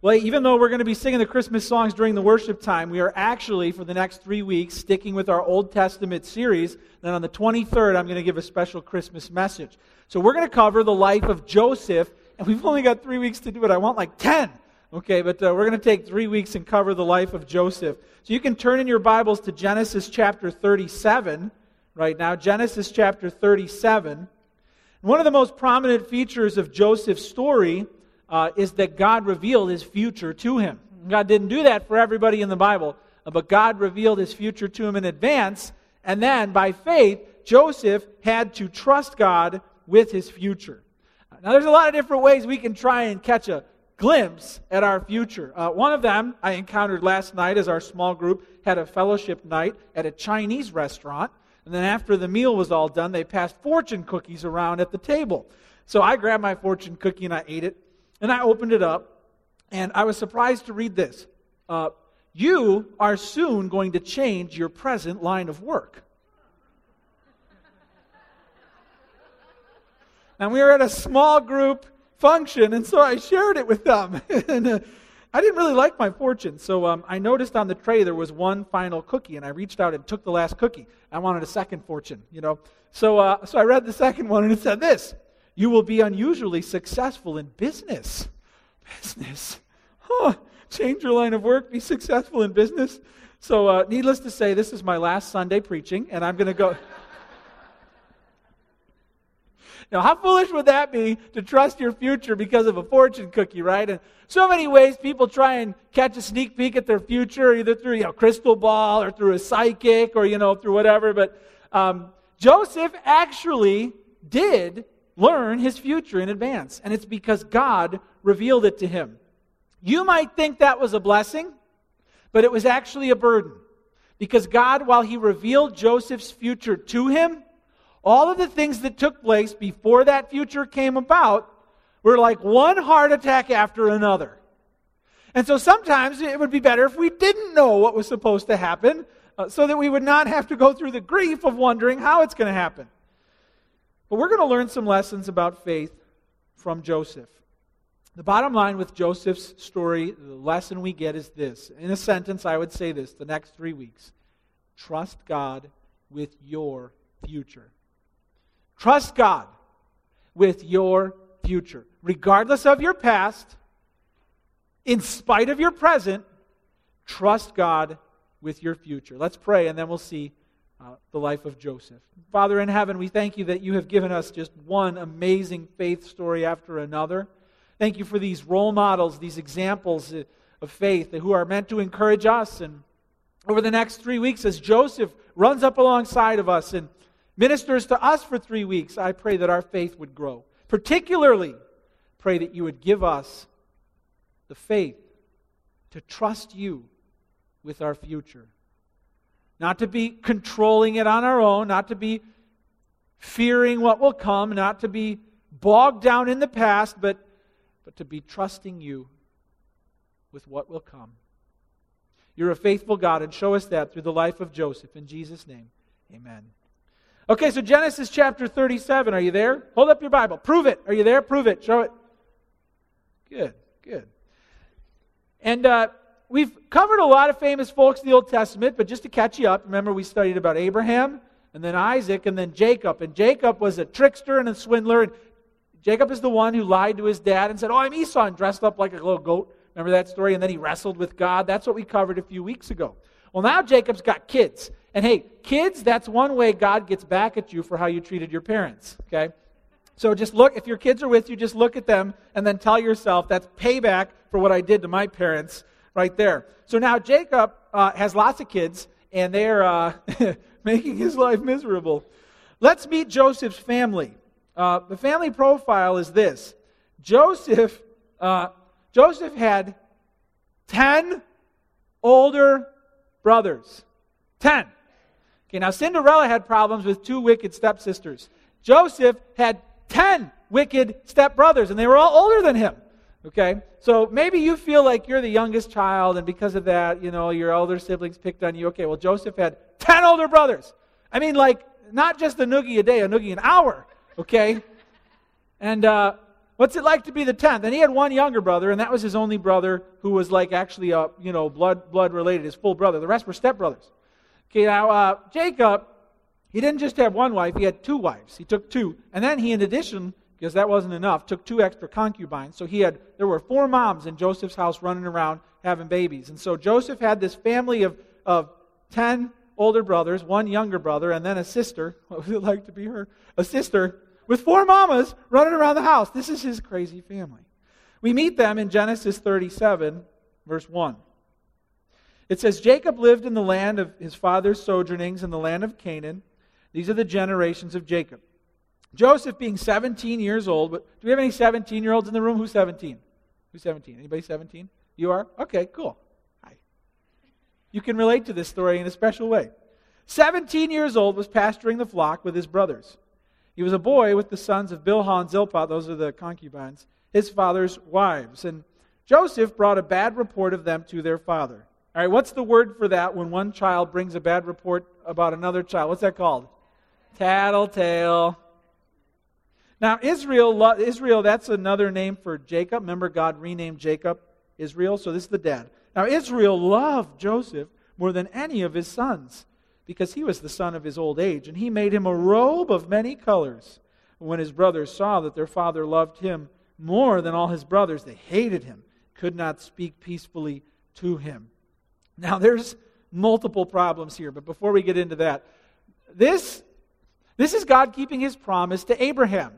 Well, even though we're going to be singing the Christmas songs during the worship time, we are actually, for the next 3 weeks, sticking with our Old Testament series. Then on the 23rd, I'm going to give a special Christmas message. So we're going to cover the life of Joseph, and we've only got 3 weeks to do it. I want like 10. Okay, but we're going to take 3 weeks and cover the life of Joseph. So you can turn in your Bibles to Genesis chapter 37 right now. Genesis chapter 37. One of the most prominent features of Joseph's story is that God revealed his future to him. God didn't do that for everybody in the Bible, but God revealed his future to him in advance, and then by faith, Joseph had to trust God with his future. Now, there's a lot of different ways we can try and catch a glimpse at our future. One of them I encountered last night as our small group had a fellowship night at a Chinese restaurant, and then after the meal was all done, they passed fortune cookies around at the table. So I grabbed my fortune cookie and I ate it. And I opened it up, and I was surprised to read this. You are soon going to change your present line of work. And we were at a small group function, and so I shared it with them. And I didn't really like my fortune, so I noticed on the tray there was one final cookie, and I reached out and took the last cookie. I wanted a second fortune, you know. So I read the second one, and it said this: you will be unusually successful in business. Business. Huh. Change your line of work, be successful in business. So needless to say, this is my last Sunday preaching, and I'm going to go. Now, how foolish would that be to trust your future because of a fortune cookie, right? And so many ways people try and catch a sneak peek at their future, either through, you know, crystal ball or through a psychic or, you know, through whatever. But Joseph actually did learn his future in advance, and it's because God revealed it to him. You might think that was a blessing, but it was actually a burden, because God, while he revealed Joseph's future to him, all of the things that took place before that future came about were like one heart attack after another. And so sometimes it would be better if we didn't know what was supposed to happen, so that we would not have to go through the grief of wondering how it's going to happen. But we're going to learn some lessons about faith from Joseph. The bottom line with Joseph's story, the lesson we get is this. In a sentence, I would say this the next 3 weeks: trust God with your future. Trust God with your future. Regardless of your past, in spite of your present, trust God with your future. Let's pray, and then we'll see the life of Joseph. Father in heaven, we thank you that you have given us just one amazing faith story after another. Thank you for these role models, these examples of faith who are meant to encourage us. And over the next 3 weeks, as Joseph runs up alongside of us and ministers to us for 3 weeks, I pray that our faith would grow. Particularly, pray that you would give us the faith to trust you with our future. Not to be controlling it on our own, not to be fearing what will come, not to be bogged down in the past, but to be trusting you with what will come. You're a faithful God, and show us that through the life of Joseph. In Jesus' name, amen. Okay, so Genesis chapter 37, are you there? Hold up your Bible. Prove it. Are you there? Prove it. Show it. Good, good. And we've covered a lot of famous folks in the Old Testament, but just to catch you up, remember we studied about Abraham, and then Isaac, and then Jacob. And Jacob was a trickster and a swindler. And Jacob is the one who lied to his dad and said, "Oh, I'm Esau," and dressed up like a little goat. Remember that story? And then he wrestled with God. That's what we covered a few weeks ago. Well, now Jacob's got kids. And hey, kids, that's one way God gets back at you for how you treated your parents, okay? So just look, if your kids are with you, just look at them and then tell yourself, that's payback for what I did to my parents. Right there. So now Jacob has lots of kids, and they're making his life miserable. Let's meet Joseph's family. The family profile is this: Joseph had 10 older brothers. 10. Okay. Now Cinderella had problems with 2 wicked stepsisters. Joseph had 10 wicked stepbrothers, and they were all older than him. Okay, so maybe you feel like you're the youngest child, and because of that, you know, your older siblings picked on you. Okay, well, Joseph had 10 older brothers. I mean, like, not just a noogie a day, a noogie an hour, okay? And What's it like to be the 10th? And he had one younger brother, and that was his only brother who was like actually, blood related, his full brother. The rest were stepbrothers. Okay, now Jacob, he didn't just have one wife, he had two wives. He took two. And then he, in addition, because that wasn't enough, took two extra concubines. So there were four moms in Joseph's house running around having babies. And so Joseph had this family of 10 older brothers, one younger brother, and then a sister. What was it like to be her? A sister with four mamas running around the house. This is his crazy family. We meet them in Genesis 37, verse 1. It says, Jacob lived in the land of his father's sojournings in the land of Canaan. These are the generations of Jacob. Joseph being 17 years old. Do we have any 17-year-olds in the room? Who's 17? Who's 17? Anybody 17? You are? Okay, cool. Hi. You can relate to this story in a special way. 17 years old was pasturing the flock with his brothers. He was a boy with the sons of Bilhah and Zilpah, those are the concubines, his father's wives. And Joseph brought a bad report of them to their father. All right, what's the word for that when one child brings a bad report about another child? What's that called? Tattletale. Now, Israel, that's another name for Jacob. Remember, God renamed Jacob Israel, so this is the dad. Now, Israel loved Joseph more than any of his sons because he was the son of his old age, and he made him a robe of many colors. When his brothers saw that their father loved him more than all his brothers, they hated him, could not speak peacefully to him. Now, there's multiple problems here, but before we get into that, this is God keeping his promise to Abraham.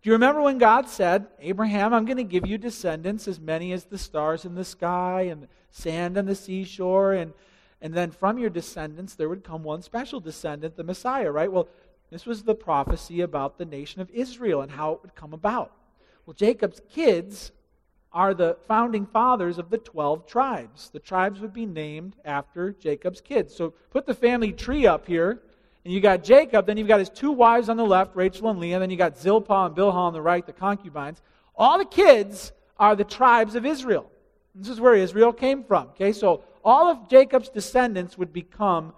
Do you remember when God said, Abraham, I'm going to give you descendants as many as the stars in the sky and the sand on the seashore, and then from your descendants there would come one special descendant, the Messiah, right? Well, this was the prophecy about the nation of Israel and how it would come about. Well, Jacob's kids are the founding fathers of the 12 tribes. The tribes would be named after Jacob's kids. So put the family tree up here. And you got Jacob, then you've got his two wives on the left, Rachel and Leah, and then you got Zilpah and Bilhah on the right, the concubines. All the kids are the tribes of Israel. This is where Israel came from. Okay, so all of Jacob's descendants would become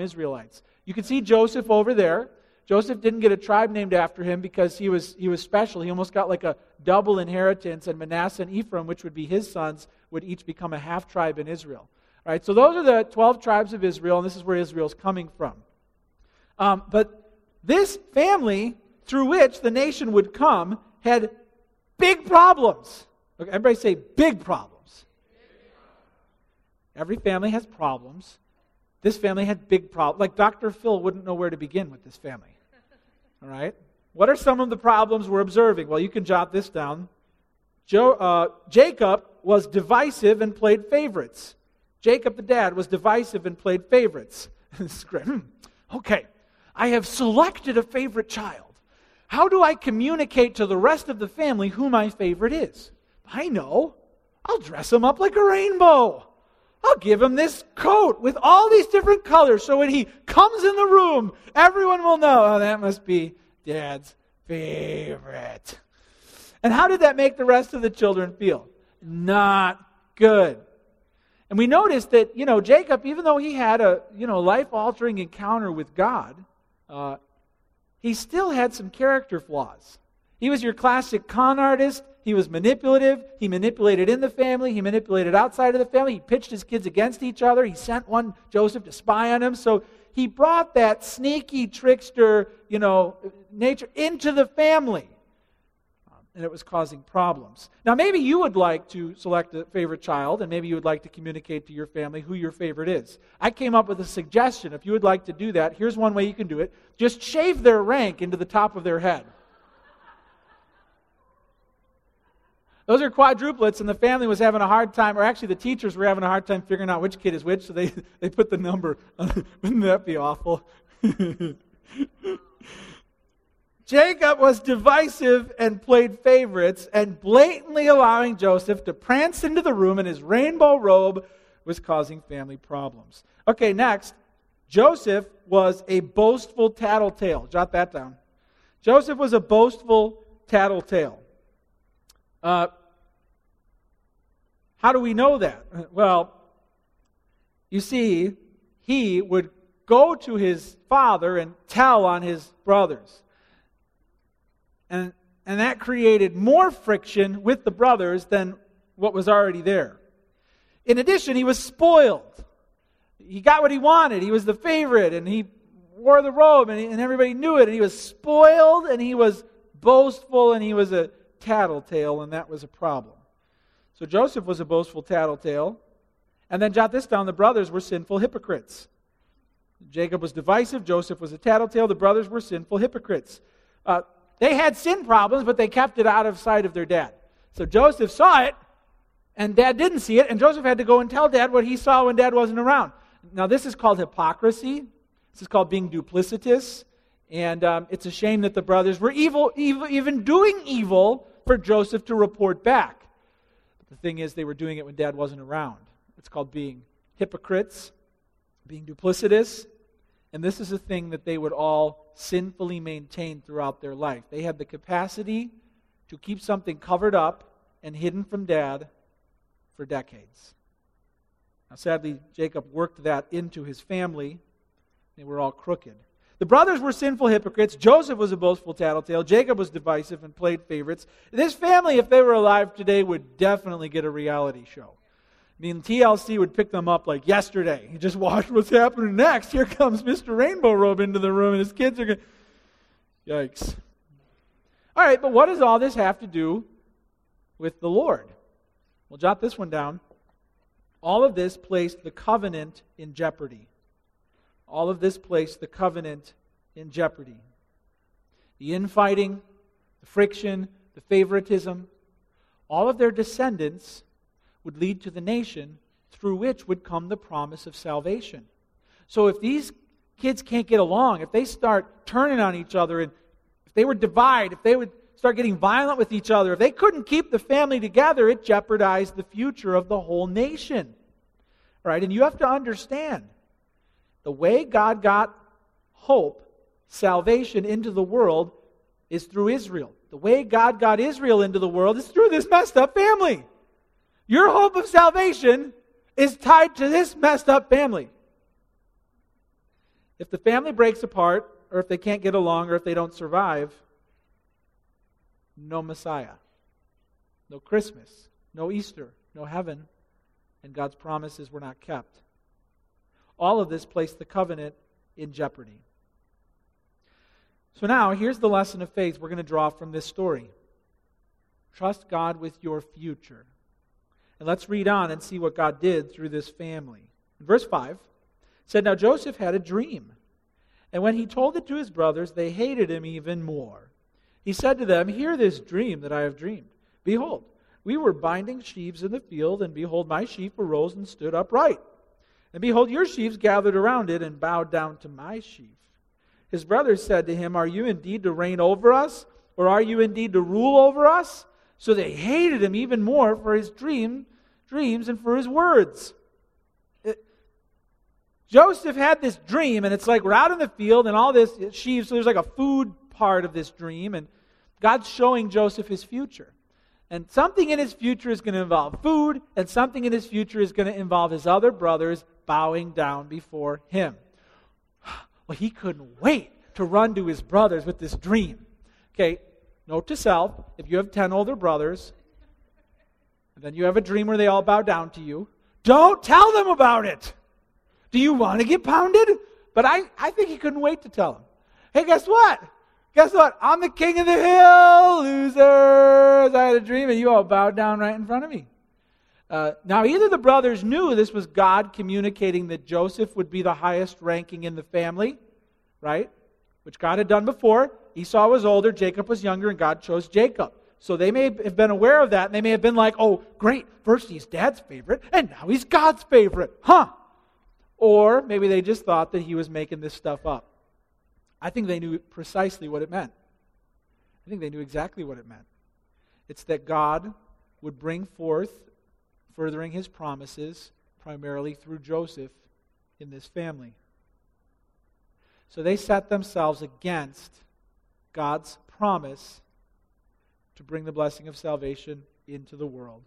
Israelites. You can see Joseph over there. Joseph didn't get a tribe named after him because he was special. He almost got like a double inheritance, and Manasseh and Ephraim, which would be his sons, would each become a half tribe in Israel. All right, so those are the 12 tribes of Israel, and this is where Israel's coming from. But this family through which the nation would come had big problems. Okay, everybody say big problems. Every family has problems. This family had big problems. Like Dr. Phil wouldn't know where to begin with this family. All right, what are some of the problems we're observing? Well, you can jot this down. Jacob was divisive and played favorites. Jacob, the dad, was divisive and played favorites. Okay, I have selected a favorite child. How do I communicate to the rest of the family who my favorite is? I know. I'll dress him up like a rainbow. I'll give him this coat with all these different colors so when he comes in the room, everyone will know, oh, that must be Dad's favorite. And how did that make the rest of the children feel? Not good. And we notice that, Jacob, even though he had a, life-altering encounter with God, he still had some character flaws. He was your classic con artist. He was manipulative. He manipulated in the family. He manipulated outside of the family. He pitched his kids against each other. He sent one, Joseph, to spy on him. So he brought that sneaky trickster, nature into the family. And it was causing problems. Now, maybe you would like to select a favorite child, and maybe you would like to communicate to your family who your favorite is. I came up with a suggestion. If you would like to do that, here's one way you can do it. Just shave their rank into the top of their head. Those are quadruplets, and the family was having a hard time, or actually the teachers were having a hard time figuring out which kid is which, so they put the number. Wouldn't that be awful? Jacob was divisive and played favorites and blatantly allowing Joseph to prance into the room in his rainbow robe was causing family problems. Okay, next, Joseph was a boastful tattletale. Jot that down. Joseph was a boastful tattletale. How do we know that? Well, you see, he would go to his father and tell on his brothers. And and that created more friction with the brothers than what was already there. In addition, he was spoiled. He got what he wanted. He was the favorite, and he wore the robe, and everybody knew it. And he was spoiled, and he was boastful, and he was a tattletale, and that was a problem. So Joseph was a boastful tattletale. And then jot this down, the brothers were sinful hypocrites. Jacob was divisive, Joseph was a tattletale, the brothers were sinful hypocrites. They had sin problems, but they kept it out of sight of their dad. So Joseph saw it, and dad didn't see it, and Joseph had to go and tell dad what he saw when dad wasn't around. Now this is called hypocrisy. This is called being duplicitous. And it's a shame that the brothers were evil, even doing evil for Joseph to report back. But the thing is, they were doing it when dad wasn't around. It's called being hypocrites, being duplicitous. And this is a thing that they would all sinfully maintain throughout their life. They had the capacity to keep something covered up and hidden from dad for decades. Now, sadly, Jacob worked that into his family. They were all crooked. The brothers were sinful hypocrites. Joseph was a boastful tattletale. Jacob was divisive and played favorites. This family, if they were alive today, would definitely get a reality show. I mean, TLC would pick them up like yesterday. You just watch what's happening next. Here comes Mr. Rainbow Robe into the room, and his kids are going, yikes. All right, but what does all this have to do with the Lord? Well, jot this one down. All of this placed the covenant in jeopardy. All of this placed the covenant in jeopardy. The infighting, the friction, the favoritism, all of their descendants would lead to the nation through which would come the promise of salvation. So if these kids can't get along, if they start turning on each other, and if they would divide, if they would start getting violent with each other, if they couldn't keep the family together, it jeopardized the future of the whole nation. Right? And you have to understand, the way God got hope, salvation into the world is through Israel. The way God got Israel into the world is through this messed up family. Your hope of salvation is tied to this messed up family. If the family breaks apart, or if they can't get along, or if they don't survive, no Messiah, no Christmas, no Easter, no heaven, and God's promises were not kept. All of this placed the covenant in jeopardy. So now, here's the lesson of faith we're going to draw from this story. Trust God with your future. And let's read on and see what God did through this family. In verse 5, it said, Now Joseph had a dream, and when he told it to his brothers, they hated him even more. He said to them, Hear this dream that I have dreamed. Behold, we were binding sheaves in the field, and behold, my sheaf arose and stood upright. And behold, your sheaves gathered around it and bowed down to my sheaf. His brothers said to him, Are you indeed to reign over us, or are you indeed to rule over us? So they hated him even more for his dreams and for his words. Joseph had this dream, and it's like we're out in the field and all this sheaves, so there's like a food part of this dream, and God's showing Joseph his future. And something in his future is going to involve food, and something in his future is going to involve his other brothers bowing down before him. Well, he couldn't wait to run to his brothers with this dream. Okay. Note to self, if you have 10 older brothers, and then you have a dream where they all bow down to you, don't tell them about it. Do you want to get pounded? But I think he couldn't wait to tell them. Hey, guess what? Guess what? I'm the king of the hill, losers. I had a dream, and you all bowed down right in front of me. Now, either the brothers knew this was God communicating that Joseph would be the highest ranking in the family, right? Which God had done before. Esau was older, Jacob was younger, and God chose Jacob. So they may have been aware of that, and they may have been like, oh, great, first he's dad's favorite, and now he's God's favorite, huh? Or maybe they just thought that he was making this stuff up. I think they knew precisely what it meant. I think they knew exactly what it meant. It's that God would bring forth, furthering his promises, primarily through Joseph in this family. So they set themselves against God's promise to bring the blessing of salvation into the world.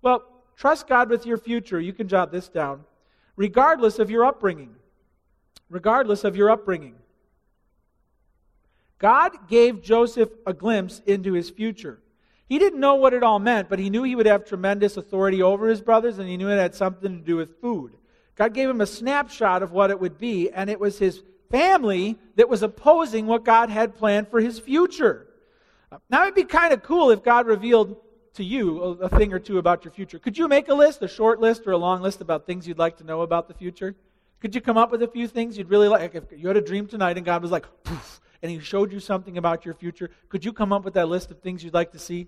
Well, trust God with your future. You can jot this down. Regardless of your upbringing. Regardless of your upbringing. God gave Joseph a glimpse into his future. He didn't know what it all meant, but he knew he would have tremendous authority over his brothers, and he knew it had something to do with food. God gave him a snapshot of what it would be, and it was his family that was opposing what God had planned for his future. Now, it'd be kind of cool if God revealed to you a thing or two about your future. Could you make a list, a short list or a long list about things you'd like to know about the future? Could you come up with a few things you'd really like? If you had a dream tonight and God was like, poof, and he showed you something about your future, could you come up with that list of things you'd like to see?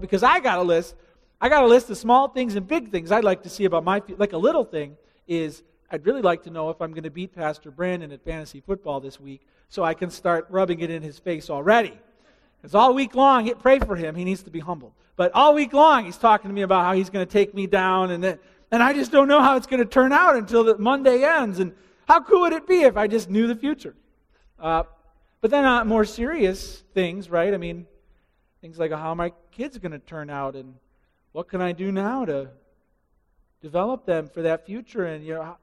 Because I got a list. I got a list of small things and big things I'd like to see about my future. Like a little thing is I'd really like to know if I'm going to beat Pastor Brandon at fantasy football this week so I can start rubbing it in his face already. Because all week long, pray for him. He needs to be humbled. But all week long, he's talking to me about how he's going to take me down. And I just don't know how it's going to turn out until the Monday ends. And how cool would it be if I just knew the future? But then more serious things, right? I mean, things like how my kids going to turn out and what can I do now to develop them for that future? And,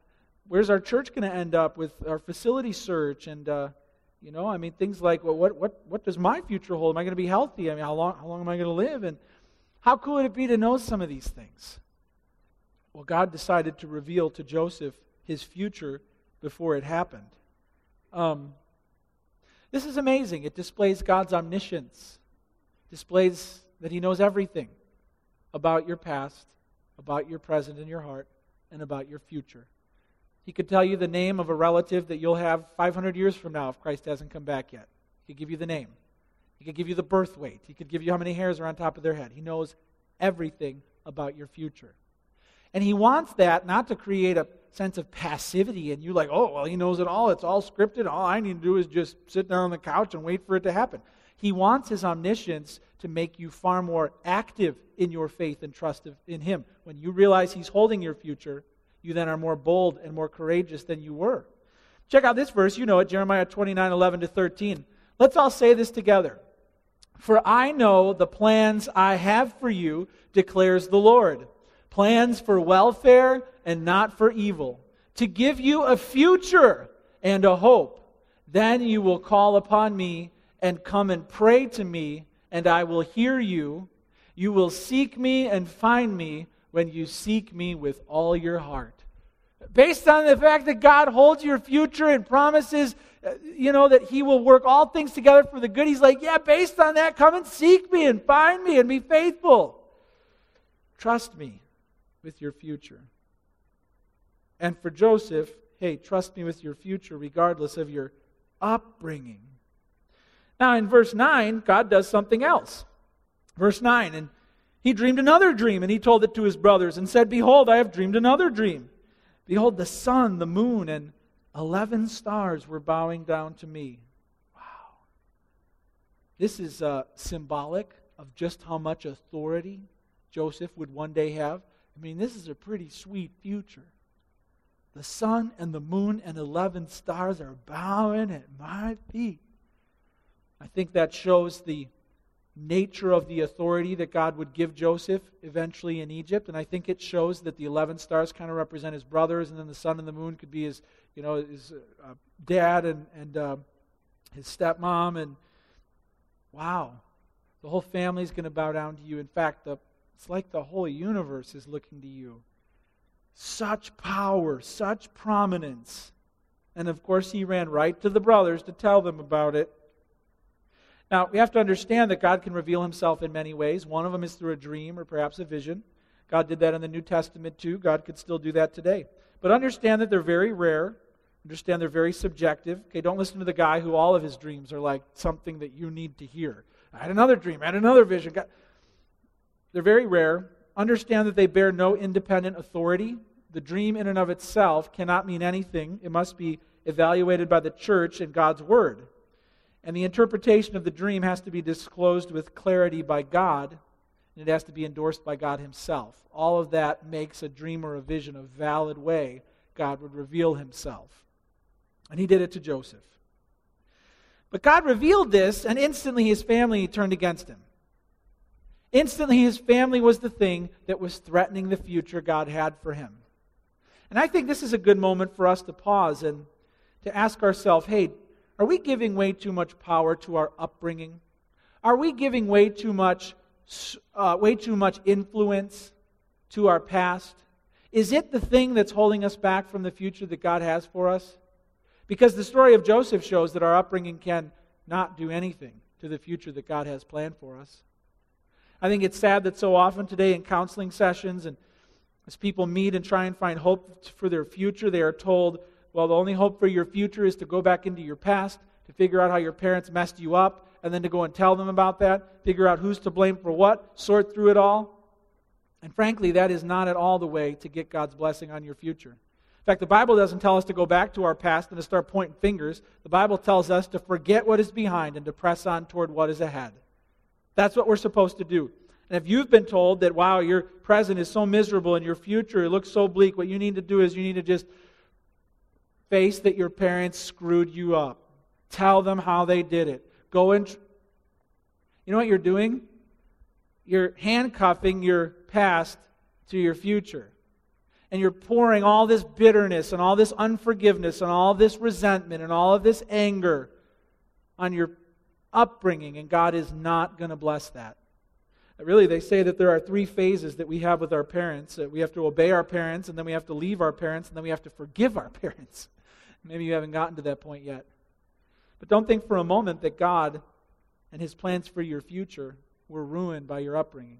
where's our church going to end up with our facility search and... things like, well, what does my future hold? Am I going to be healthy? I mean, how long am I going to live? And how cool would it be to know some of these things? Well, God decided to reveal to Joseph his future before it happened. This is amazing. It displays God's omniscience. Displays that he knows everything about your past, about your present in your heart, and about your future. He could tell you the name of a relative that you'll have 500 years from now if Christ hasn't come back yet. He could give you the name. He could give you the birth weight. He could give you how many hairs are on top of their head. He knows everything about your future. And he wants that not to create a sense of passivity and you like, oh, well, he knows it all. It's all scripted. All I need to do is just sit down on the couch and wait for it to happen. He wants his omniscience to make you far more active in your faith and trust in him. When you realize he's holding your future, you then are more bold and more courageous than you were. Check out this verse. You know it, Jeremiah 29:11-13. Let's all say this together. For I know the plans I have for you, declares the Lord. Plans for welfare and not for evil. To give you a future and a hope. Then you will call upon me and come and pray to me, and I will hear you. You will seek me and find me when you seek me with all your heart. Based on the fact that God holds your future and promises, that he will work all things together for the good. He's like, yeah, based on that, come and seek me and find me and be faithful. Trust me with your future. And for Joseph, hey, trust me with your future regardless of your upbringing. Now in verse 9, God does something else. Verse 9, and he dreamed another dream, and he told it to his brothers and said, Behold, I have dreamed another dream. Behold, the sun, the moon, and 11 stars were bowing down to me. Wow. This is symbolic of just how much authority Joseph would one day have. I mean, this is a pretty sweet future. The sun and the moon and 11 stars are bowing at my feet. I think that shows the nature of the authority that God would give Joseph eventually in Egypt, and I think it shows that the 11 stars kind of represent his brothers, and then the sun and the moon could be his dad and his stepmom, and wow, the whole family's going to bow down to you. In fact, it's like the whole universe is looking to you. Such power, such prominence, and of course he ran right to the brothers to tell them about it. Now, we have to understand that God can reveal himself in many ways. One of them is through a dream or perhaps a vision. God did that in the New Testament too. God could still do that today. But understand that they're very rare. Understand they're very subjective. Okay, don't listen to the guy who all of his dreams are like something that you need to hear. I had another dream. I had another vision. God. They're very rare. Understand that they bear no independent authority. The dream in and of itself cannot mean anything. It must be evaluated by the church and God's word. And the interpretation of the dream has to be disclosed with clarity by God, and it has to be endorsed by God himself. All of that makes a dream or a vision a valid way God would reveal himself. And he did it to Joseph. But God revealed this, and instantly his family turned against him. Instantly his family was the thing that was threatening the future God had for him. And I think this is a good moment for us to pause and to ask ourselves, hey, Are we giving way too much power to our upbringing? Are we giving way too much influence to our past? Is it the thing that's holding us back from the future that God has for us? Because the story of Joseph shows that our upbringing can not do anything to the future that God has planned for us. I think it's sad that so often today in counseling sessions and as people meet and try and find hope for their future, they are told, well, the only hope for your future is to go back into your past, to figure out how your parents messed you up, and then to go and tell them about that, figure out who's to blame for what, sort through it all. And frankly, that is not at all the way to get God's blessing on your future. In fact, the Bible doesn't tell us to go back to our past and to start pointing fingers. The Bible tells us to forget what is behind and to press on toward what is ahead. That's what we're supposed to do. And if you've been told that, wow, your present is so miserable and your future looks so bleak, what you need to do is you need to just face that your parents screwed you up. Tell them how they did it. Go and... You know what you're doing? You're handcuffing your past to your future. And you're pouring all this bitterness and all this unforgiveness and all this resentment and all of this anger on your upbringing, and God is not going to bless that. Really, they say that there are three phases that we have with our parents. We have to obey our parents, and then we have to leave our parents, and then we have to forgive our parents. Maybe you haven't gotten to that point yet. But don't think for a moment that God and His plans for your future were ruined by your upbringing.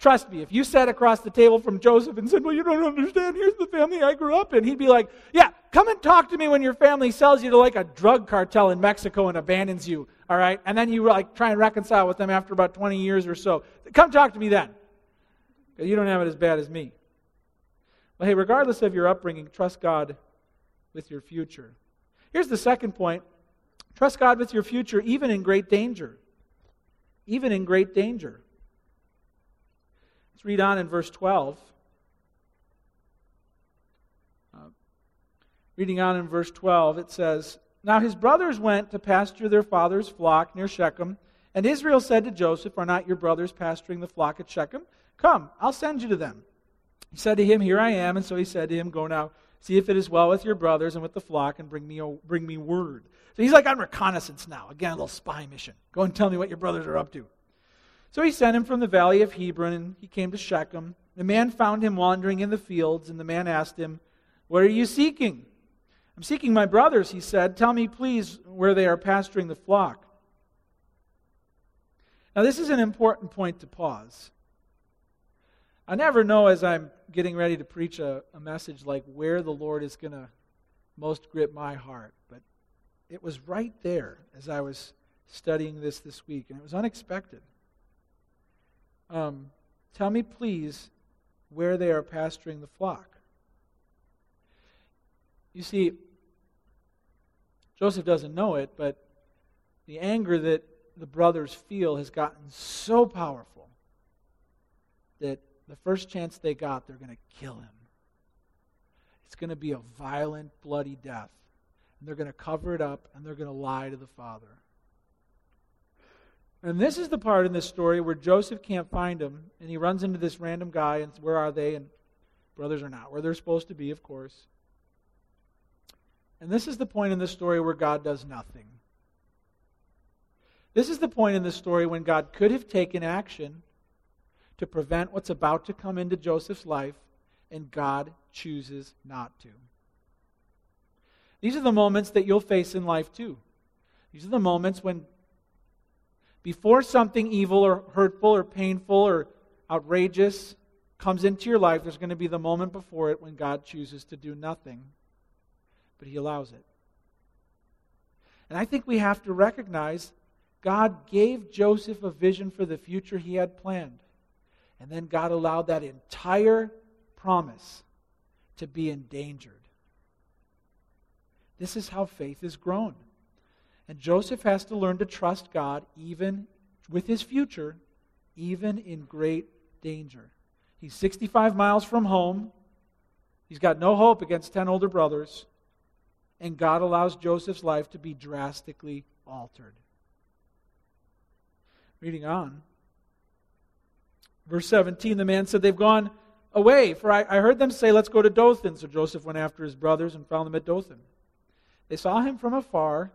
Trust me, if you sat across the table from Joseph and said, well, you don't understand, here's the family I grew up in, he'd be like, yeah, come and talk to me when your family sells you to like a drug cartel in Mexico and abandons you, all right? And then you like try and reconcile with them after about 20 years or so. Come talk to me then, because you don't have it as bad as me. Well, hey, regardless of your upbringing, trust God with your future. Here's the second point. Trust God with your future even in great danger. Even in great danger. Let's read on in verse 12. Reading on in verse 12, it says, Now his brothers went to pasture their father's flock near Shechem, and Israel said to Joseph, Are not your brothers pasturing the flock at Shechem? Come, I'll send you to them. He said to him, Here I am. And so he said to him, Go now, see if it is well with your brothers and with the flock, and bring me word. So he's like on reconnaissance now. Again, a little spy mission. Go and tell me what your brothers are up to. So he sent him from the valley of Hebron, and he came to Shechem. The man found him wandering in the fields, and the man asked him, What are you seeking? I'm seeking my brothers, he said. Tell me, please, where they are pasturing the flock. Now, this is an important point to pause. I never know as I'm getting ready to preach a message like where the Lord is going to most grip my heart, but it was right there as I was studying this week, and it was unexpected. Tell me, please, where they are pasturing the flock. You see, Joseph doesn't know it, but the anger that the brothers feel has gotten so powerful that the first chance they got, they're going to kill him. It's going to be a violent, bloody death. And they're going to cover it up, and they're going to lie to the father. And this is the part in this story where Joseph can't find him, and he runs into this random guy, and where are they? And brothers are not where they're supposed to be, of course. And this is the point in this story where God does nothing. This is the point in this story when God could have taken action to prevent what's about to come into Joseph's life, and God chooses not to. These are the moments that you'll face in life too. These are the moments when before something evil or hurtful or painful or outrageous comes into your life, there's going to be the moment before it when God chooses to do nothing, but He allows it. And I think we have to recognize God gave Joseph a vision for the future he had planned, and then God allowed that entire promise to be endangered. This is how faith is grown. And Joseph has to learn to trust God even with his future, even in great danger. He's 65 miles from home. He's got no hope against 10 older brothers. And God allows Joseph's life to be drastically altered. Reading on. Verse 17, the man said, They've gone away, for I heard them say, Let's go to Dothan. So Joseph went after his brothers and found them at Dothan. They saw him from afar.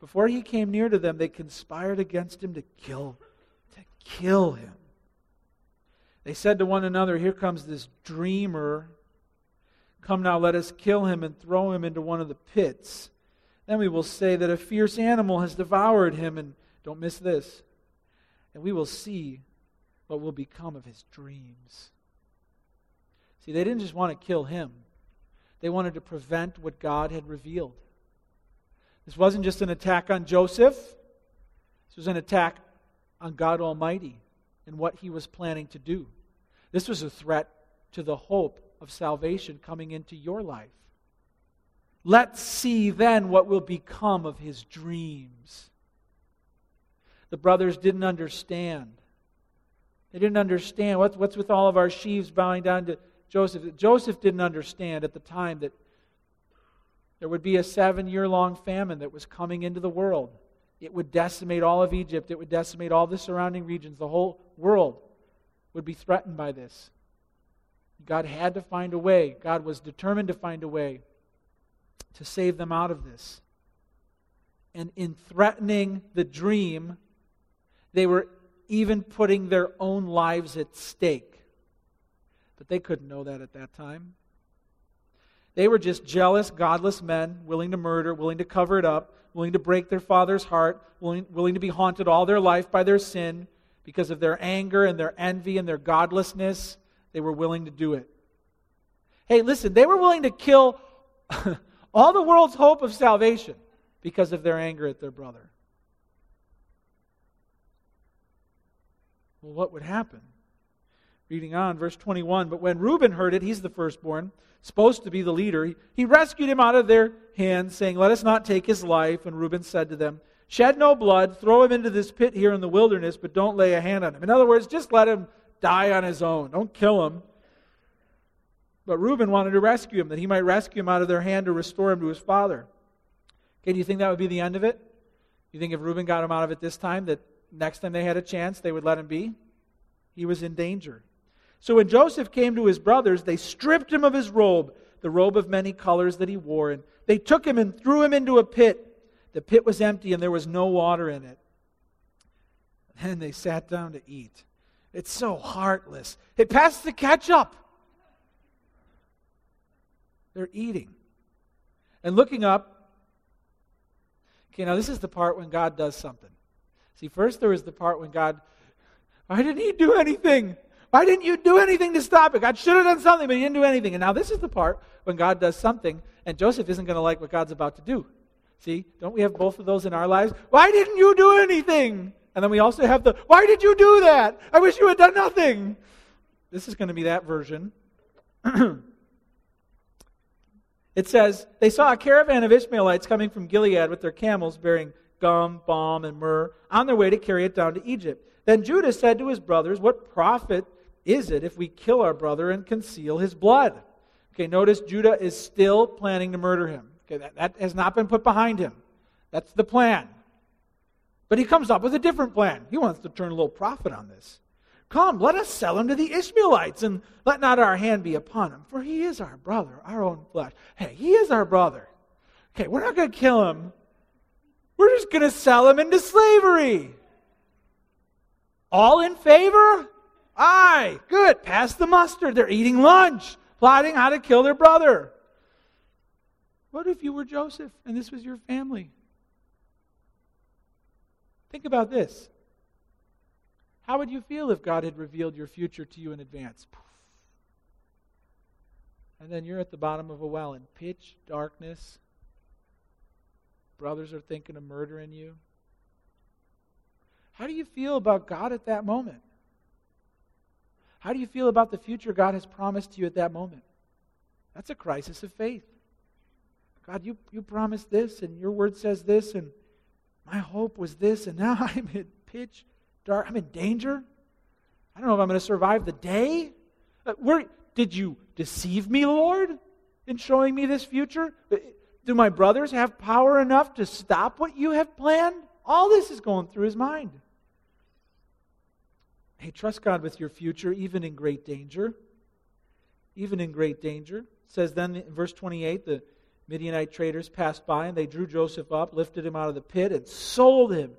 Before he came near to them, they conspired against him to kill him. They said to one another, "Here comes this dreamer. Come now, let us kill him and throw him into one of the pits. Then we will say that a fierce animal has devoured him," and don't miss this, "and we will see what will become of his dreams." See, they didn't just want to kill him. They wanted to prevent what God had revealed. This wasn't just an attack on Joseph. This was an attack on God Almighty and what he was planning to do. This was a threat to the hope of salvation coming into your life. Let's see then what will become of his dreams. The brothers didn't understand. They didn't understand. What's with all of our sheaves bowing down to Joseph? Joseph didn't understand at the time that there would be a 7-year-long famine that was coming into the world. It would decimate all of Egypt. It would decimate all the surrounding regions. The whole world would be threatened by this. God had to find a way. God was determined to find a way to save them out of this. And in threatening the dream, they were even putting their own lives at stake. But they couldn't know that at that time. They were just jealous, godless men, willing to murder, willing to cover it up, willing to break their father's heart, willing to be haunted all their life by their sin because of their anger and their envy and their godlessness. They were willing to do it. Hey, listen, they were willing to kill all the world's hope of salvation because of their anger at their brother. Well, what would happen? Reading on, verse 21, "But when Reuben heard it," he's the firstborn, supposed to be the leader, "he rescued him out of their hands, saying, 'Let us not take his life.' And Reuben said to them, 'Shed no blood, throw him into this pit here in the wilderness, but don't lay a hand on him.'" In other words, just let him die on his own. Don't kill him. But Reuben wanted to rescue him, that he might rescue him out of their hand to restore him to his father. Okay, do you think that would be the end of it? You think if Reuben got him out of it this time, that next time they had a chance, they would let him be? He was in danger. "So when Joseph came to his brothers, they stripped him of his robe, the robe of many colors that he wore, and they took him and threw him into a pit. The pit was empty, and there was no water in it. Then they sat down to eat." It's so heartless. It passed the ketchup. They're eating. And looking up, okay, now this is the part when God does something. See, first there was the part when God, why didn't he do anything? Why didn't you do anything to stop it? God should have done something, but he didn't do anything. And now this is the part when God does something, and Joseph isn't going to like what God's about to do. See, don't we have both of those in our lives? Why didn't you do anything? And then we also have the, why did you do that? I wish you had done nothing. This is going to be that version. It says, "They saw a caravan of Ishmaelites coming from Gilead with their camels bearing gum, balm, and myrrh on their way to carry it down to Egypt. Then Judah said to his brothers, 'What profit is it if we kill our brother and conceal his blood?'" Okay, notice Judah is still planning to murder him. Okay, that has not been put behind him. That's the plan. But he comes up with a different plan. He wants to turn a little profit on this. "Come, let us sell him to the Ishmaelites, and let not our hand be upon him, for he is our brother, our own flesh." Hey, he is our brother. Okay, we're not going to kill him. We're just going to sell him into slavery. All in favor? Aye, good, pass the mustard. They're eating lunch, plotting how to kill their brother. What if you were Joseph and this was your family? Think about this. How would you feel if God had revealed your future to you in advance? And then you're at the bottom of a well in pitch darkness. Brothers are thinking of murdering you. How do you feel about God at that moment? How do you feel about the future God has promised to you at that moment? That's a crisis of faith. God, you promised this, and your word says this, and my hope was this, and now I'm in pitch dark. I'm in danger. I don't know if I'm going to survive the day. Did you deceive me, Lord, in showing me this future? Do my brothers have power enough to stop what you have planned? All this is going through his mind. Hey, trust God with your future, even in great danger. Even in great danger. It says then in verse 28, the Midianite traders passed by, and they drew Joseph up, lifted him out of the pit, and sold him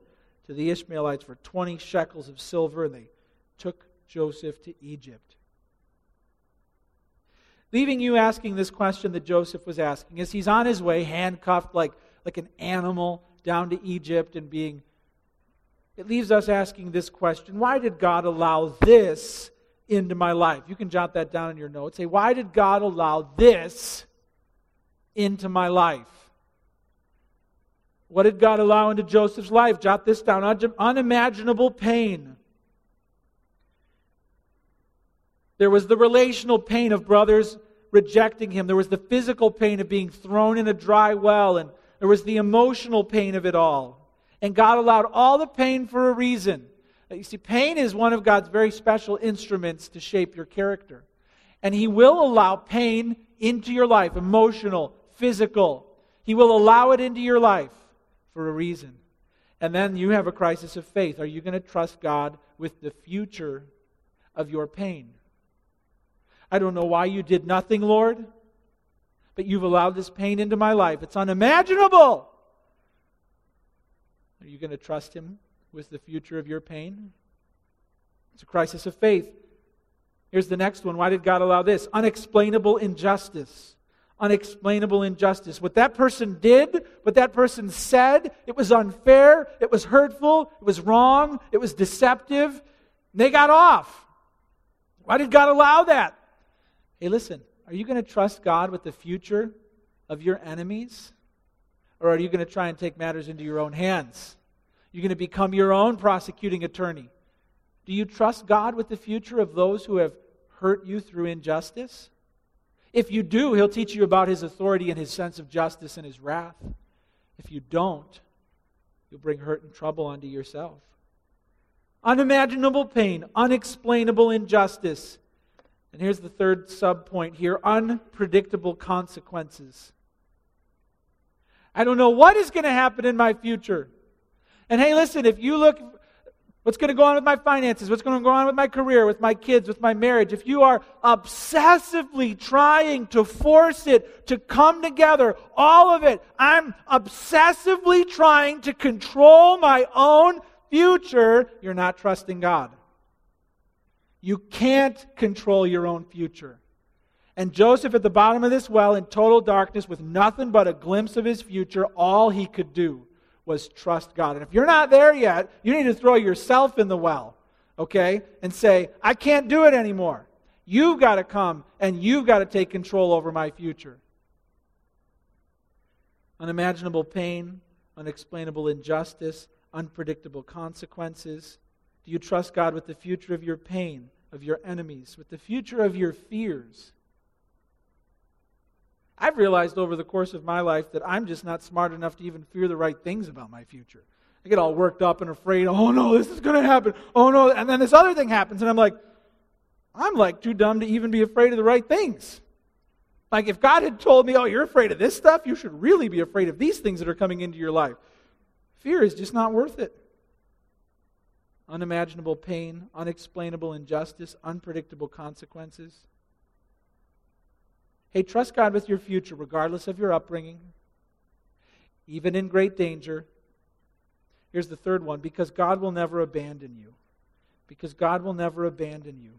to the Ishmaelites for 20 shekels of silver, and they took Joseph to Egypt. Leaving you asking this question that Joseph was asking as he's on his way, handcuffed like an animal down to Egypt and being... It leaves us asking this question: why did God allow this into my life? You can jot that down in your notes. Say, why did God allow this into my life? What did God allow into Joseph's life? Jot this down. Unimaginable pain. There was the relational pain of brothers rejecting him. There was the physical pain of being thrown in a dry well. And there was the emotional pain of it all. And God allowed all the pain for a reason. You see, pain is one of God's very special instruments to shape your character. And He will allow pain into your life, emotional, physical. He will allow it into your life for a reason. And then you have a crisis of faith. Are you going to trust God with the future of your pain? I don't know why you did nothing, Lord, but you've allowed this pain into my life. It's unimaginable. Are you going to trust Him with the future of your pain? It's a crisis of faith. Here's the next one. Why did God allow this? Unexplainable injustice. Unexplainable injustice. What that person did, what that person said, it was unfair, it was hurtful, it was wrong, it was deceptive, and they got off. Why did God allow that? Hey, listen, are you going to trust God with the future of your enemies? Or are you going to try and take matters into your own hands? You're going to become your own prosecuting attorney. Do you trust God with the future of those who have hurt you through injustice? If you do, He'll teach you about His authority and His sense of justice and His wrath. If you don't, you'll bring hurt and trouble onto yourself. Unimaginable pain, unexplainable injustice. And here's the third sub-point here, unpredictable consequences. I don't know what is going to happen in my future. And hey, listen, if you look, what's going to go on with my finances, what's going to go on with my career, with my kids, with my marriage, if you are obsessively trying to force it to come together, all of it, I'm obsessively trying to control my own future, you're not trusting God. You can't control your own future. And Joseph at the bottom of this well in total darkness with nothing but a glimpse of his future, all he could do was trust God. And if you're not there yet, you need to throw yourself in the well, okay? And say, I can't do it anymore. You've got to come and you've got to take control over my future. Unimaginable pain, unexplainable injustice, unpredictable consequences. Do you trust God with the future of your pain, of your enemies, with the future of your fears? I've realized over the course of my life that I'm just not smart enough to even fear the right things about my future. I get all worked up and afraid, oh no, this is going to happen, oh no, and then this other thing happens, and I'm too dumb to even be afraid of the right things. Like if God had told me, oh, you're afraid of this stuff, you should really be afraid of these things that are coming into your life. Fear is just not worth it. Unimaginable pain, unexplainable injustice, unpredictable consequences. Hey, trust God with your future, regardless of your upbringing, even in great danger. Here's the third one, because God will never abandon you. Because God will never abandon you.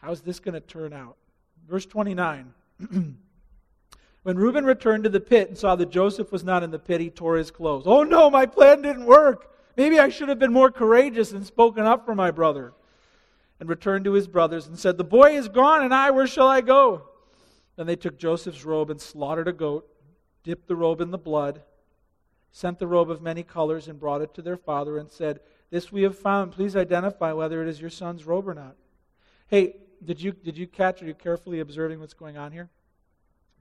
How's this going to turn out? Verse 29. When Reuben returned to the pit and saw that Joseph was not in the pit, he tore his clothes. Oh no, my plan didn't work. Maybe I should have been more courageous and spoken up for my brother. And returned to his brothers and said, the boy is gone, and where shall I go? Then they took Joseph's robe and slaughtered a goat, dipped the robe in the blood, sent the robe of many colors and brought it to their father and said, this we have found. Please identify whether it is your son's robe or not. Hey, did you catch, are you carefully observing what's going on here?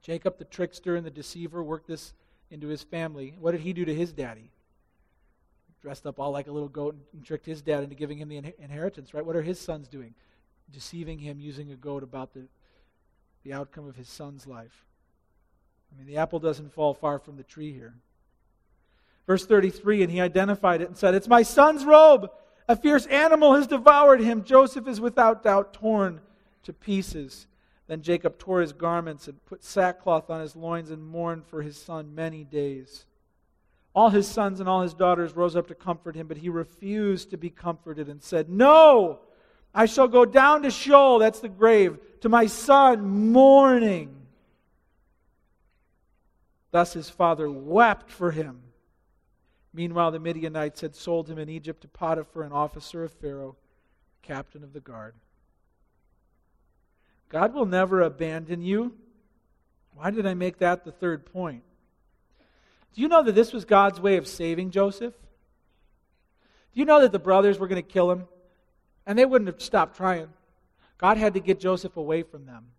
Jacob the trickster and the deceiver worked this into his family. What did he do to his daddy? Dressed up all like a little goat and tricked his dad into giving him the inheritance, right? What are his sons doing? Deceiving him using a goat about the outcome of his son's life. I mean, the apple doesn't fall far from the tree here. Verse 33, and he identified it and said, it's my son's robe. A fierce animal has devoured him. Joseph is without doubt torn to pieces. Then Jacob tore his garments and put sackcloth on his loins and mourned for his son many days. All his sons and all his daughters rose up to comfort him, but he refused to be comforted and said, "No, I shall go down to Sheol," that's the grave, "to my son mourning." Thus his father wept for him. Meanwhile, the Midianites had sold him in Egypt to Potiphar, an officer of Pharaoh, captain of the guard. God will never abandon you. Why did I make that the third point? Do you know that this was God's way of saving Joseph? Do you know that the brothers were going to kill him? And they wouldn't have stopped trying. God had to get Joseph away from them.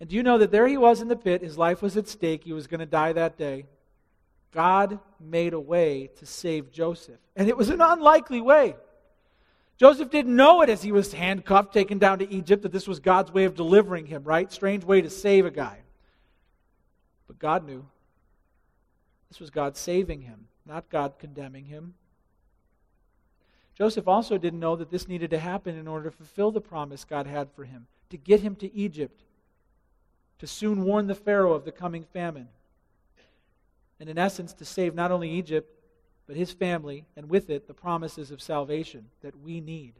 And do you know that there he was in the pit, his life was at stake, he was going to die that day. God made a way to save Joseph. And it was an unlikely way. Joseph didn't know it as he was handcuffed, taken down to Egypt, that this was God's way of delivering him, right? Strange way to save a guy. But God knew. This was God saving him, not God condemning him. Joseph also didn't know that this needed to happen in order to fulfill the promise God had for him, to get him to Egypt, to soon warn the Pharaoh of the coming famine, and in essence to save not only Egypt, but his family, and with it the promises of salvation that we need.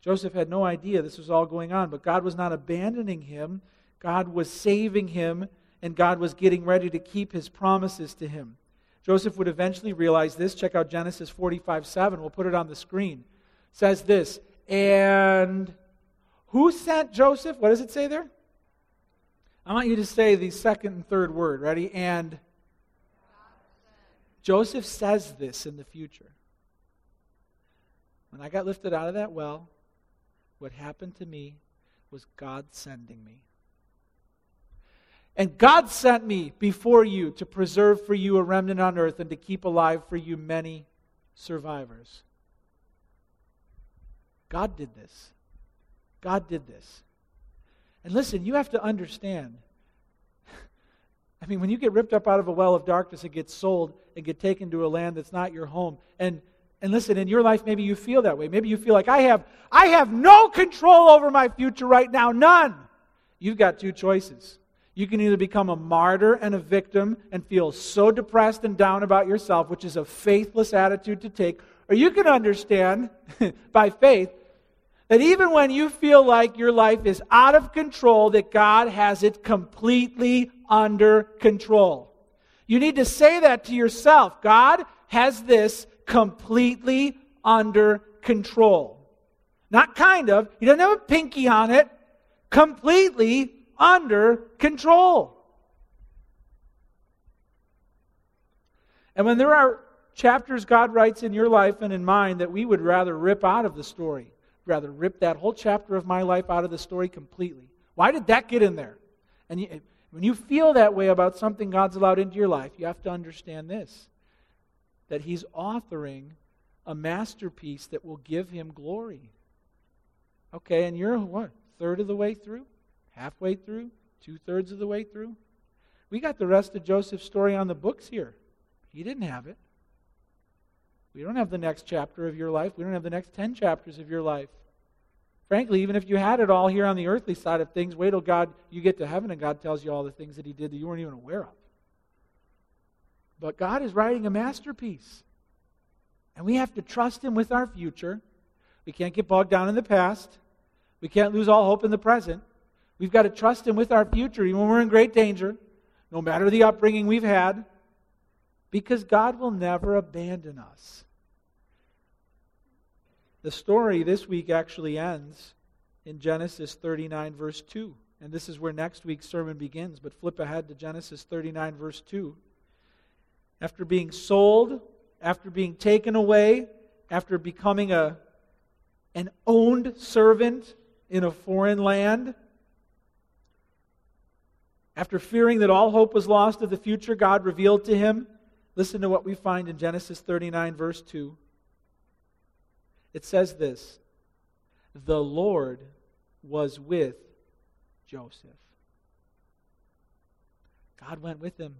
Joseph had no idea this was all going on, but God was not abandoning him. God was saving him, and God was getting ready to keep his promises to him. Joseph would eventually realize this. Check out Genesis 45:7. We'll put it on the screen. It says this, "And who sent Joseph?" What does it say there? I want you to say the second and third word. Ready? "And Joseph says this in the future. When I got lifted out of that well, what happened to me was God sending me. And God sent me before you to preserve for you a remnant on earth and to keep alive for you many survivors." God did this. God did this. And listen, you have to understand. I mean, when you get ripped up out of a well of darkness and get sold and get taken to a land that's not your home, and listen, in your life maybe you feel that way. Maybe you feel like, I have no control over my future right now, none. You've got two choices. You can either become a martyr and a victim and feel so depressed and down about yourself, which is a faithless attitude to take, or you can understand by faith that even when you feel like your life is out of control, that God has it completely under control. You need to say that to yourself. God has this completely under control. Not kind of. He doesn't have a pinky on it. Completely under control. And when there are chapters God writes in your life and in mine that we would rather rip out of the story, rather rip that whole chapter of my life out of the story completely. Why did that get in there? And when you feel that way about something God's allowed into your life, you have to understand this, that He's authoring a masterpiece that will give Him glory. Okay, and you're what? Third of the way through? Halfway through? Two-thirds of the way through? We got the rest of Joseph's story on the books here. He didn't have it. We don't have the next chapter of your life. We don't have the next 10 chapters of your life. Frankly, even if you had it all here on the earthly side of things, wait till you get to heaven and God tells you all the things that He did that you weren't even aware of. But God is writing a masterpiece. And we have to trust Him with our future. We can't get bogged down in the past. We can't lose all hope in the present. We've got to trust Him with our future, even when we're in great danger, no matter the upbringing we've had, because God will never abandon us. The story this week actually ends in Genesis 39, verse 2. And this is where next week's sermon begins, but flip ahead to Genesis 39, verse 2. After being sold, after being taken away, after becoming an owned servant in a foreign land, after fearing that all hope was lost of the future God revealed to him, listen to what we find in Genesis 39, verse 2. It says this, "The Lord was with Joseph." God went with him.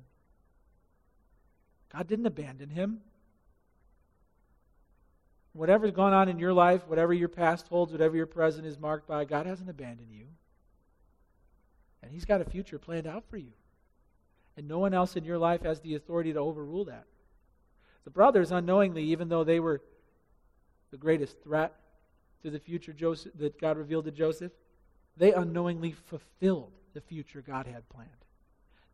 God didn't abandon him. Whatever's gone on in your life, whatever your past holds, whatever your present is marked by, God hasn't abandoned you. plan. He's got a future planned out for you. And no one else in your life has the authority to overrule that. The brothers, unknowingly, even though they were the greatest threat to the future Joseph, that God revealed to Joseph, they unknowingly fulfilled the future God had planned.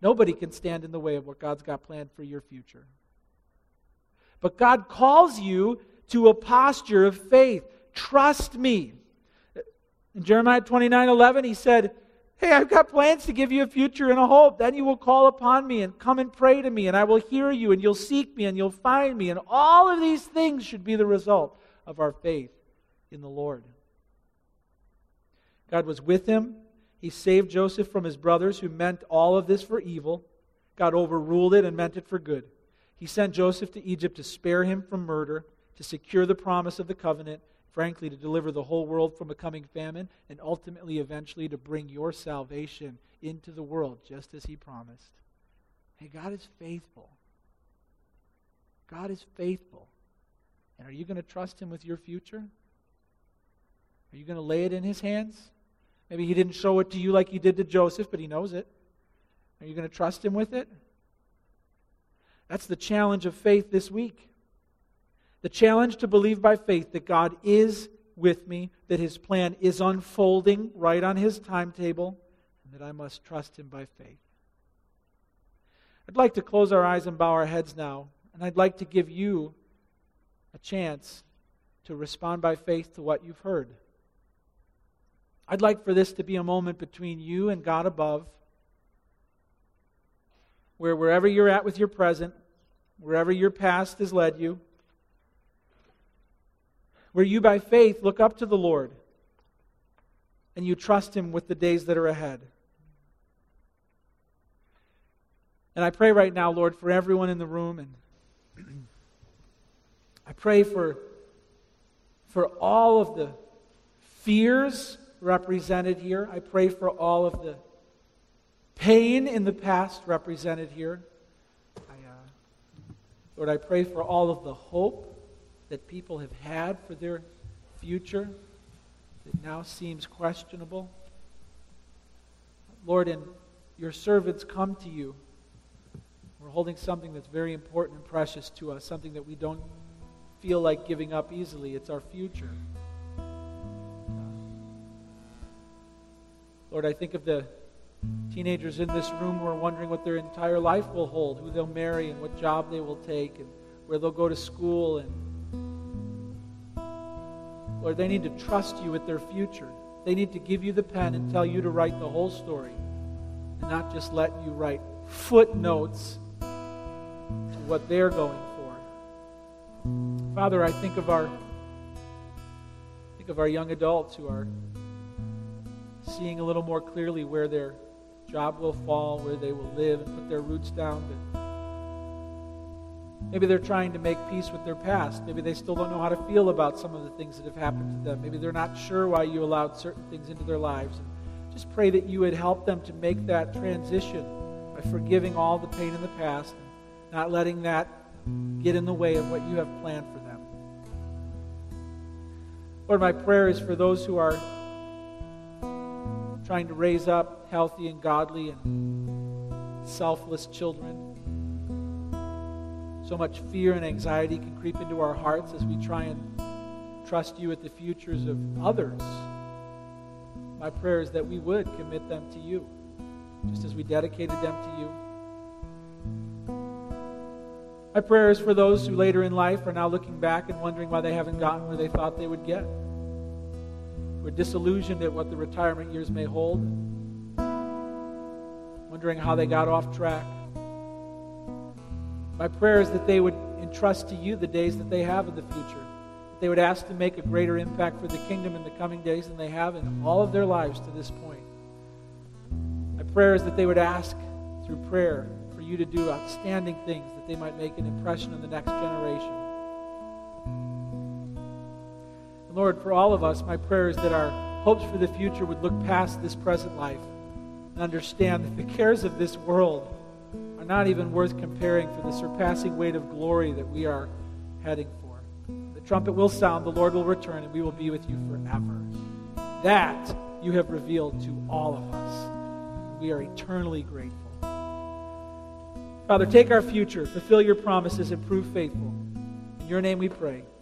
Nobody can stand in the way of what God's got planned for your future. But God calls you to a posture of faith. Trust me. In Jeremiah 29:11, he said, hey, I've got plans to give you a future and a hope. Then you will call upon me and come and pray to me, and I will hear you, and you'll seek me, and you'll find me. And all of these things should be the result of our faith in the Lord. God was with him. He saved Joseph from his brothers, who meant all of this for evil. God overruled it and meant it for good. He sent Joseph to Egypt to spare him from murder, to secure the promise of the covenant, frankly, to deliver the whole world from a coming famine, and ultimately, eventually, to bring your salvation into the world, just as he promised. Hey, God is faithful. God is faithful. And are you going to trust him with your future? Are you going to lay it in his hands? Maybe he didn't show it to you like he did to Joseph, but he knows it. Are you going to trust him with it? That's the challenge of faith this week. The challenge to believe by faith that God is with me, that his plan is unfolding right on his timetable, and that I must trust him by faith. I'd like to close our eyes and bow our heads now, and I'd like to give you a chance to respond by faith to what you've heard. I'd like for this to be a moment between you and God above, where wherever you're at with your present, wherever your past has led you, where you by faith look up to the Lord and you trust him with the days that are ahead. And I pray right now, Lord, for everyone in the room, and I pray for all of the fears represented here. I pray for all of the pain in the past represented here. Lord, I pray for all of the hope that people have had for their future that now seems questionable. Lord, and your servants come to you. We're holding something that's very important and precious to us, something that we don't feel like giving up easily. It's our future. Lord, I think of the teenagers in this room who are wondering what their entire life will hold, who they'll marry and what job they will take and where they'll go to school. And Lord, they need to trust you with their future. They need to give you the pen and tell you to write the whole story and not just let you write footnotes to what they're going for. Father, I think of our young adults who are seeing a little more clearly where their job will fall, where they will live and put their roots down. But maybe they're trying to make peace with their past. Maybe they still don't know how to feel about some of the things that have happened to them. Maybe they're not sure why you allowed certain things into their lives. And just pray that you would help them to make that transition by forgiving all the pain in the past and not letting that get in the way of what you have planned for them. Lord, my prayer is for those who are trying to raise up healthy and godly and selfless children. So much fear and anxiety can creep into our hearts as we try and trust you with the futures of others. My prayer is that we would commit them to you, just as we dedicated them to you. My prayer is for those who later in life are now looking back and wondering why they haven't gotten where they thought they would get. We're disillusioned at what the retirement years may hold, wondering how they got off track. My prayer is that they would entrust to you the days that they have in the future, that they would ask to make a greater impact for the kingdom in the coming days than they have in all of their lives to this point. My prayer is that they would ask through prayer for you to do outstanding things, that they might make an impression on the next generation. Lord, for all of us, my prayer is that our hopes for the future would look past this present life and understand that the cares of this world are not even worth comparing for the surpassing weight of glory that we are heading for. The trumpet will sound, the Lord will return, and we will be with you forever. That you have revealed to all of us. we are eternally grateful. Father, take our future, fulfill your promises, and prove faithful. In your name we pray.